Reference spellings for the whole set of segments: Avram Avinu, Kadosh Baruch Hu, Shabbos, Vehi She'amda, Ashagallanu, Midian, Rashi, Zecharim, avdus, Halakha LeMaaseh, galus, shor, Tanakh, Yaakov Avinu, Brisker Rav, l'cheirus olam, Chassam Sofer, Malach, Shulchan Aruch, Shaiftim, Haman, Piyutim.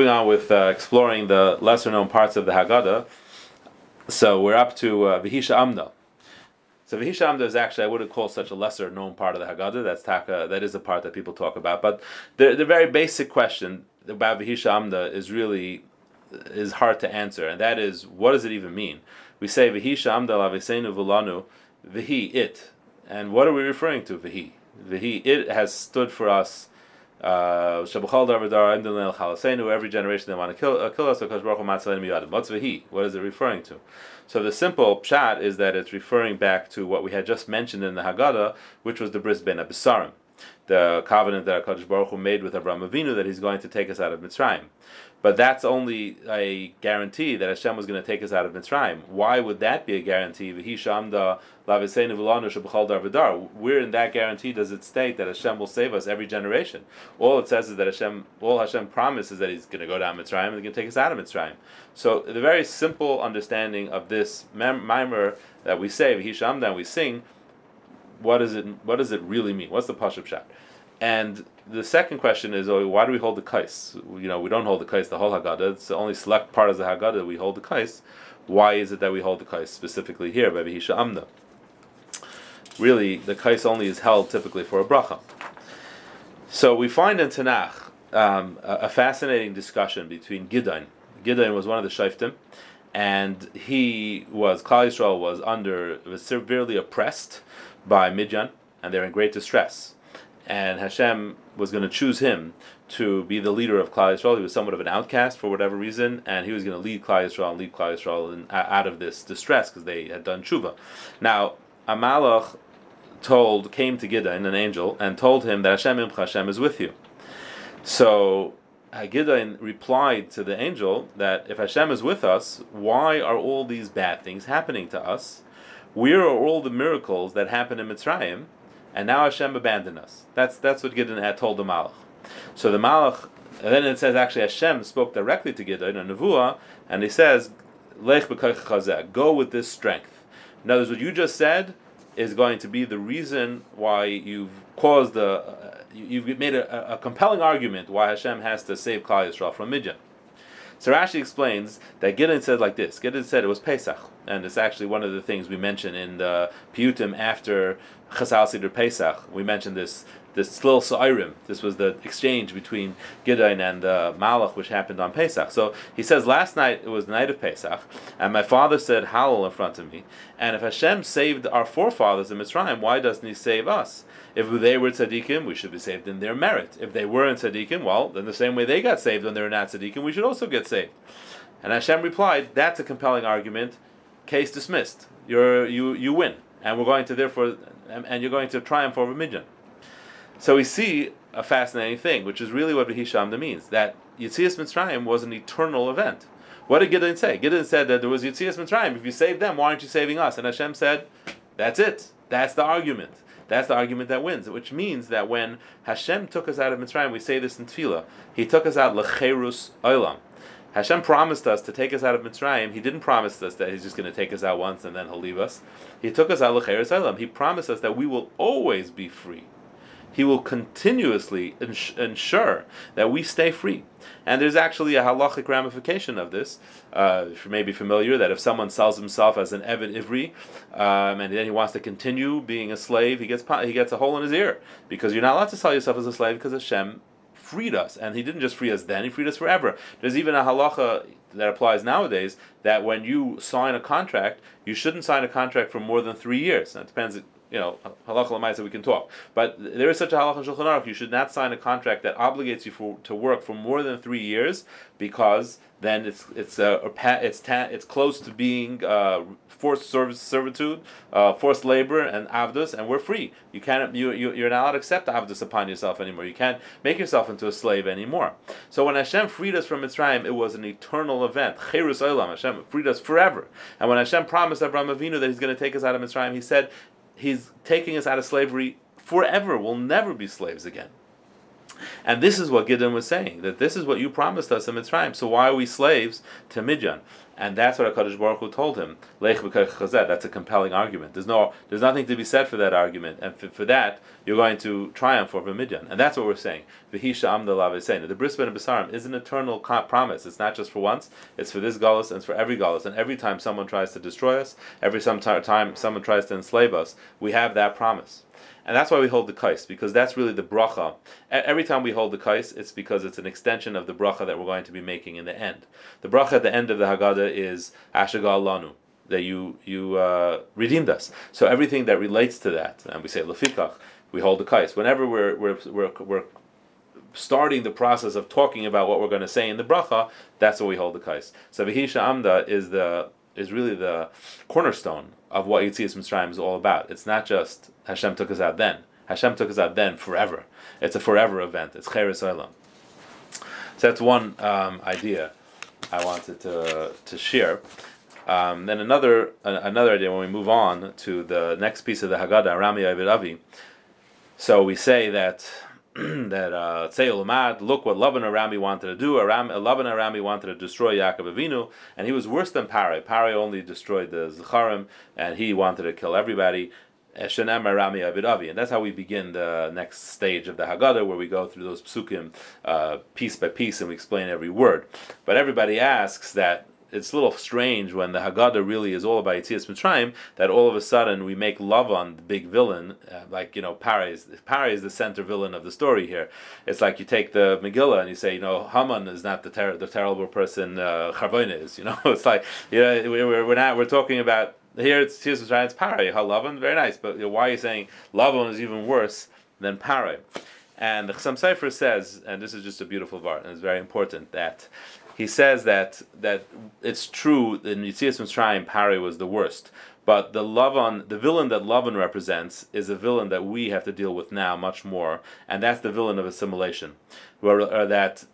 moving on with exploring the lesser-known parts of the Haggadah. So we're up to Vehi She'amda. So Vehi She'amda is actually, I wouldn't call such a lesser-known part of the Haggadah. That's taka. That is the part that people talk about. But the very basic question about Vehi She'amda is hard to answer, and that is, what does it even mean? We say Vehi She'amda l'Aviseinu v'lanu, Vehi it, and what are we referring to? Vehi. Vehi it has stood for us. Every generation they want to kill us. What's Vehi? What is it referring to? So the simple pshat is that it's referring back to what we had just mentioned in the Haggadah, which was the bris ben Abisraim, the covenant that Kadosh Baruch Hu made with Avram Avinu that he's going to take us out of Mitzrayim. But that's only a guarantee that Hashem was going to take us out of Mitzrayim. Why would that be a guarantee? Vehi She'amda l'Aviseinu v'lanu sheb'chol dar v'dar. Where in that guarantee does it state that Hashem will save us every generation? All it says is that all Hashem promises that he's going to go down Mitzrayim and he's going to take us out of Mitzrayim. So the very simple understanding of this mimer that we say, Vehi She'amda, and we sing, what does it really mean? What's the pashut pshat? And the second question is, why do we hold the kais? You know, we don't hold the kais, the whole Haggadah. It's the only select part of the Haggadah that we hold the kais. Why is it that we hold the kais specifically here by Vehi She'amda? Really, the kais only is held typically for a bracha. So we find in Tanakh a fascinating discussion between Gideon. Gideon was one of the Shaiftim, and Klal Yisrael was severely oppressed by Midian, and they're in great distress. And Hashem was going to choose him to be the leader of Klal Yisrael. He was somewhat of an outcast for whatever reason, and he was going to lead Klal Yisrael and out of this distress because they had done tshuva. Now, Malach came to Gideon, an angel, and told him that Hashem Imcha, Hashem is with you. So Gideon replied to the angel that if Hashem is with us, why are all these bad things happening to us? Where are all the miracles that happened in Mitzrayim? And now Hashem abandoned us. That's what Gideon had told the Malach. So the Malach, and then it says actually Hashem spoke directly to Gideon in Nevua, and he says, Lech b'koycha chazeh, go with this strength. In other words, what you just said is going to be the reason why you've made a compelling argument why Hashem has to save Klal Yisrael from Midian. So Rashi explains that Gideon said like this. Gideon said it was Pesach, and it's actually one of the things we mention in the Piyutim after Chassal Seder Pesach. We mentioned this little Zecharim. This was the exchange between Gideon and Malach, which happened on Pesach. So he says, last night it was the night of Pesach, and my father said Hallel in front of me. And if Hashem saved our forefathers in Mitzrayim, why doesn't He save us? If they were tzaddikim, we should be saved in their merit. If they weren't tzaddikim, well, then the same way they got saved when they were not tzaddikim, we should also get saved. And Hashem replied, that's a compelling argument. Case dismissed. You win. And we're going to you're going to triumph over Midian. So we see a fascinating thing, which is really what Vehi She'amda means, that Yitzias Mitzrayim was an eternal event. What did Gideon say? Gideon said that there was Yitzias Mitzrayim. If you saved them, why aren't you saving us? And Hashem said, that's it. That's the argument. That's the argument that wins, which means that when Hashem took us out of Mitzrayim, we say this in tefillah, He took us out l'cheirus olam. Hashem promised us to take us out of Mitzrayim. He didn't promise us that He's just going to take us out once and then He'll leave us. He took us out l'cheirus olam. He promised us that we will always be free. He will continuously ensure that we stay free. And there's actually a halachic ramification of this. If you may be familiar, that if someone sells himself as an Evan Ivri, and then he wants to continue being a slave, he gets a hole in his ear. Because you're not allowed to sell yourself as a slave because Hashem freed us. And He didn't just free us then, He freed us forever. There's even a halacha that applies nowadays that when you sign a contract, you shouldn't sign a contract for more than 3 years. That depends. You know, Halakha LeMaaseh, we can talk. But there is such a halakha in Shulchan Aruch. You should not sign a contract that obligates you to work for more than 3 years, because then it's close to being forced servitude, forced labor, and avdus, and we're free. You can't. You're not allowed to accept avdus upon yourself anymore. You can't make yourself into a slave anymore. So when Hashem freed us from Mitzrayim, it was an eternal event. Cheirus Olam. Hashem freed us forever. And when Hashem promised Avram Avinu that He's going to take us out of Mitzrayim, He said, He's taking us out of slavery forever. We'll never be slaves again. And this is what Gideon was saying, that this is what you promised us in Mitzrayim. So why are we slaves to Midian? And that's what HaKadosh Baruch Hu told him. That's a compelling argument. There's nothing to be said for that argument. And for that, you're going to triumph over Midian. And that's what we're saying. Vehi She'amda. The bris ben Abisraim is an eternal promise. It's not just for once. It's for this galus and it's for every galus. And every time someone tries to destroy us, every time someone tries to enslave us, we have that promise. And that's why we hold the kais, because that's really the bracha. Every time we hold the kais, it's because it's an extension of the bracha that we're going to be making in the end. The bracha at the end of the Haggadah is Ashagallanu, that you redeemed us. So everything that relates to that, and we say lefikach, we hold the kais. Whenever we're starting the process of talking about what we're going to say in the bracha, that's what we hold the kais. So Vehi She'amda is really the cornerstone of what Yitzias Mitzrayim is all about. It's not just Hashem took us out then. Hashem took us out then forever. It's a forever event. It's l'cheirus olam. So that's one idea I wanted to share. Then another idea when we move on to the next piece of the Haggadah, Rami Avi Avi. So we say that look what Lavan HaArami wanted to do. Lavan HaArami wanted to destroy Yaakov Avinu, and he was worse than Pare. Pare only destroyed the Zecharim, and he wanted to kill everybody. And that's how we begin the next stage of the Haggadah, where we go through those psukim piece by piece and we explain every word. But everybody asks that it's a little strange when the Haggadah really is all about Yitzias Mitzrayim, that all of a sudden we make Lavan the big villain, Pare is the center villain of the story here. It's like you take the Megillah and you say, Haman is not the terrible person, Charvona is. It's like, we're talking about here. It's Yitzias Mitzrayim, it's Pare. Lavan, very nice, but why are you saying Lavan is even worse than Pare? And the Chassam Sofer says, and this is just a beautiful part, and it's very important that. He says that it's true that in Yitzias Mitzrayim, Pare was the worst. But the villain that Lavan represents is a villain that we have to deal with now much more, and that's the villain of assimilation. That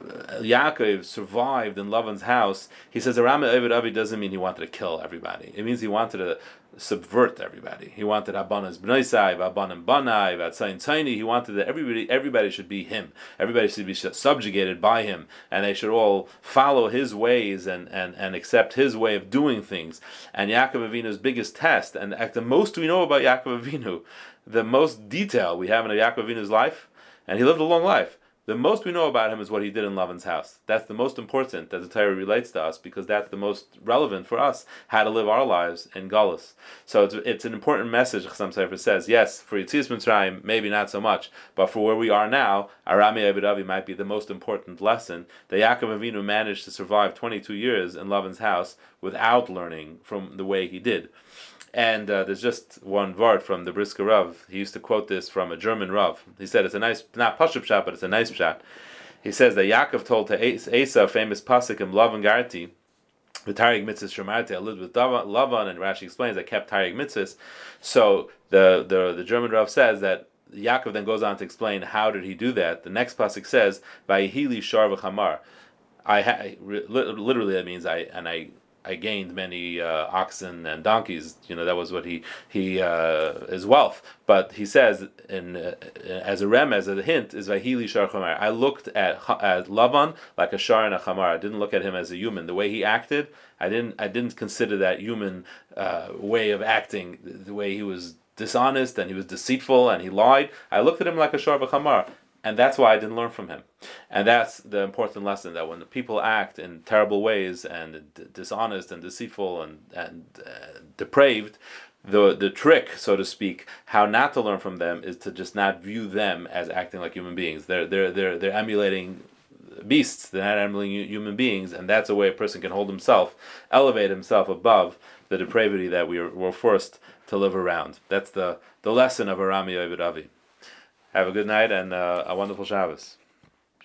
Yaakov survived in Lavan's house. He says, Rami Avi Avi doesn't mean he wanted to kill everybody. It means he wanted to subvert everybody. He wanted abanas b'noisai, abanim banai, vatzayin tzaini. He wanted that everybody should be him. Everybody should be subjugated by him, and they should all follow his ways and accept his way of doing things. And Yaakov Avinu's biggest test, and the most we know about Yaakov Avinu, the most detail we have in Yaakov Avinu's life, and he lived a long life. The most we know about him is what he did in Lavan's house. That's the most important that the Torah relates to us, because that's the most relevant for us, how to live our lives in galus. So it's an important message, Chassam Sofer says. Yes, for Yitzias Mitzrayim, maybe not so much, but for where we are now, Rami Avi Avi might be the most important lesson, that Yaakov Avinu managed to survive 22 years in Lavan's house without learning from the way he did. And there's just one vart from the Brisker Rav. He used to quote this from a German Rav. He said it's a nice, not Pashup Shot, but it's a nice Shot. He says that Yaakov told to Asa, famous Pasuk in Lavan Garti, the Taryag Mitzvahs Shemarte, I lived with Lavan, and Rashi explains I kept Taryag Mitzvahs. So the German Rav says that Yaakov then goes on to explain how did he do that. The next Pasuk says, Vayihili Shar V'Chamar. Literally that means I gained many oxen and donkeys. That was what he his wealth. But he says, as a hint, is Vahili Shar Chamar. I looked at Lavan like a shar and a chamar. I didn't look at him as a human. The way he acted, I didn't consider that human way of acting. The way he was dishonest and he was deceitful and he lied. I looked at him like a shar v'chamar. And that's why I didn't learn from him. And that's the important lesson, that when the people act in terrible ways and dishonest and deceitful and depraved, the trick, so to speak, how not to learn from them is to just not view them as acting like human beings. They're emulating beasts. They're not emulating human beings. And that's a way a person can hold himself, elevate himself above the depravity that we're forced to live around. That's the lesson of Rami Avi Avi. Have a good night and a wonderful Shabbos.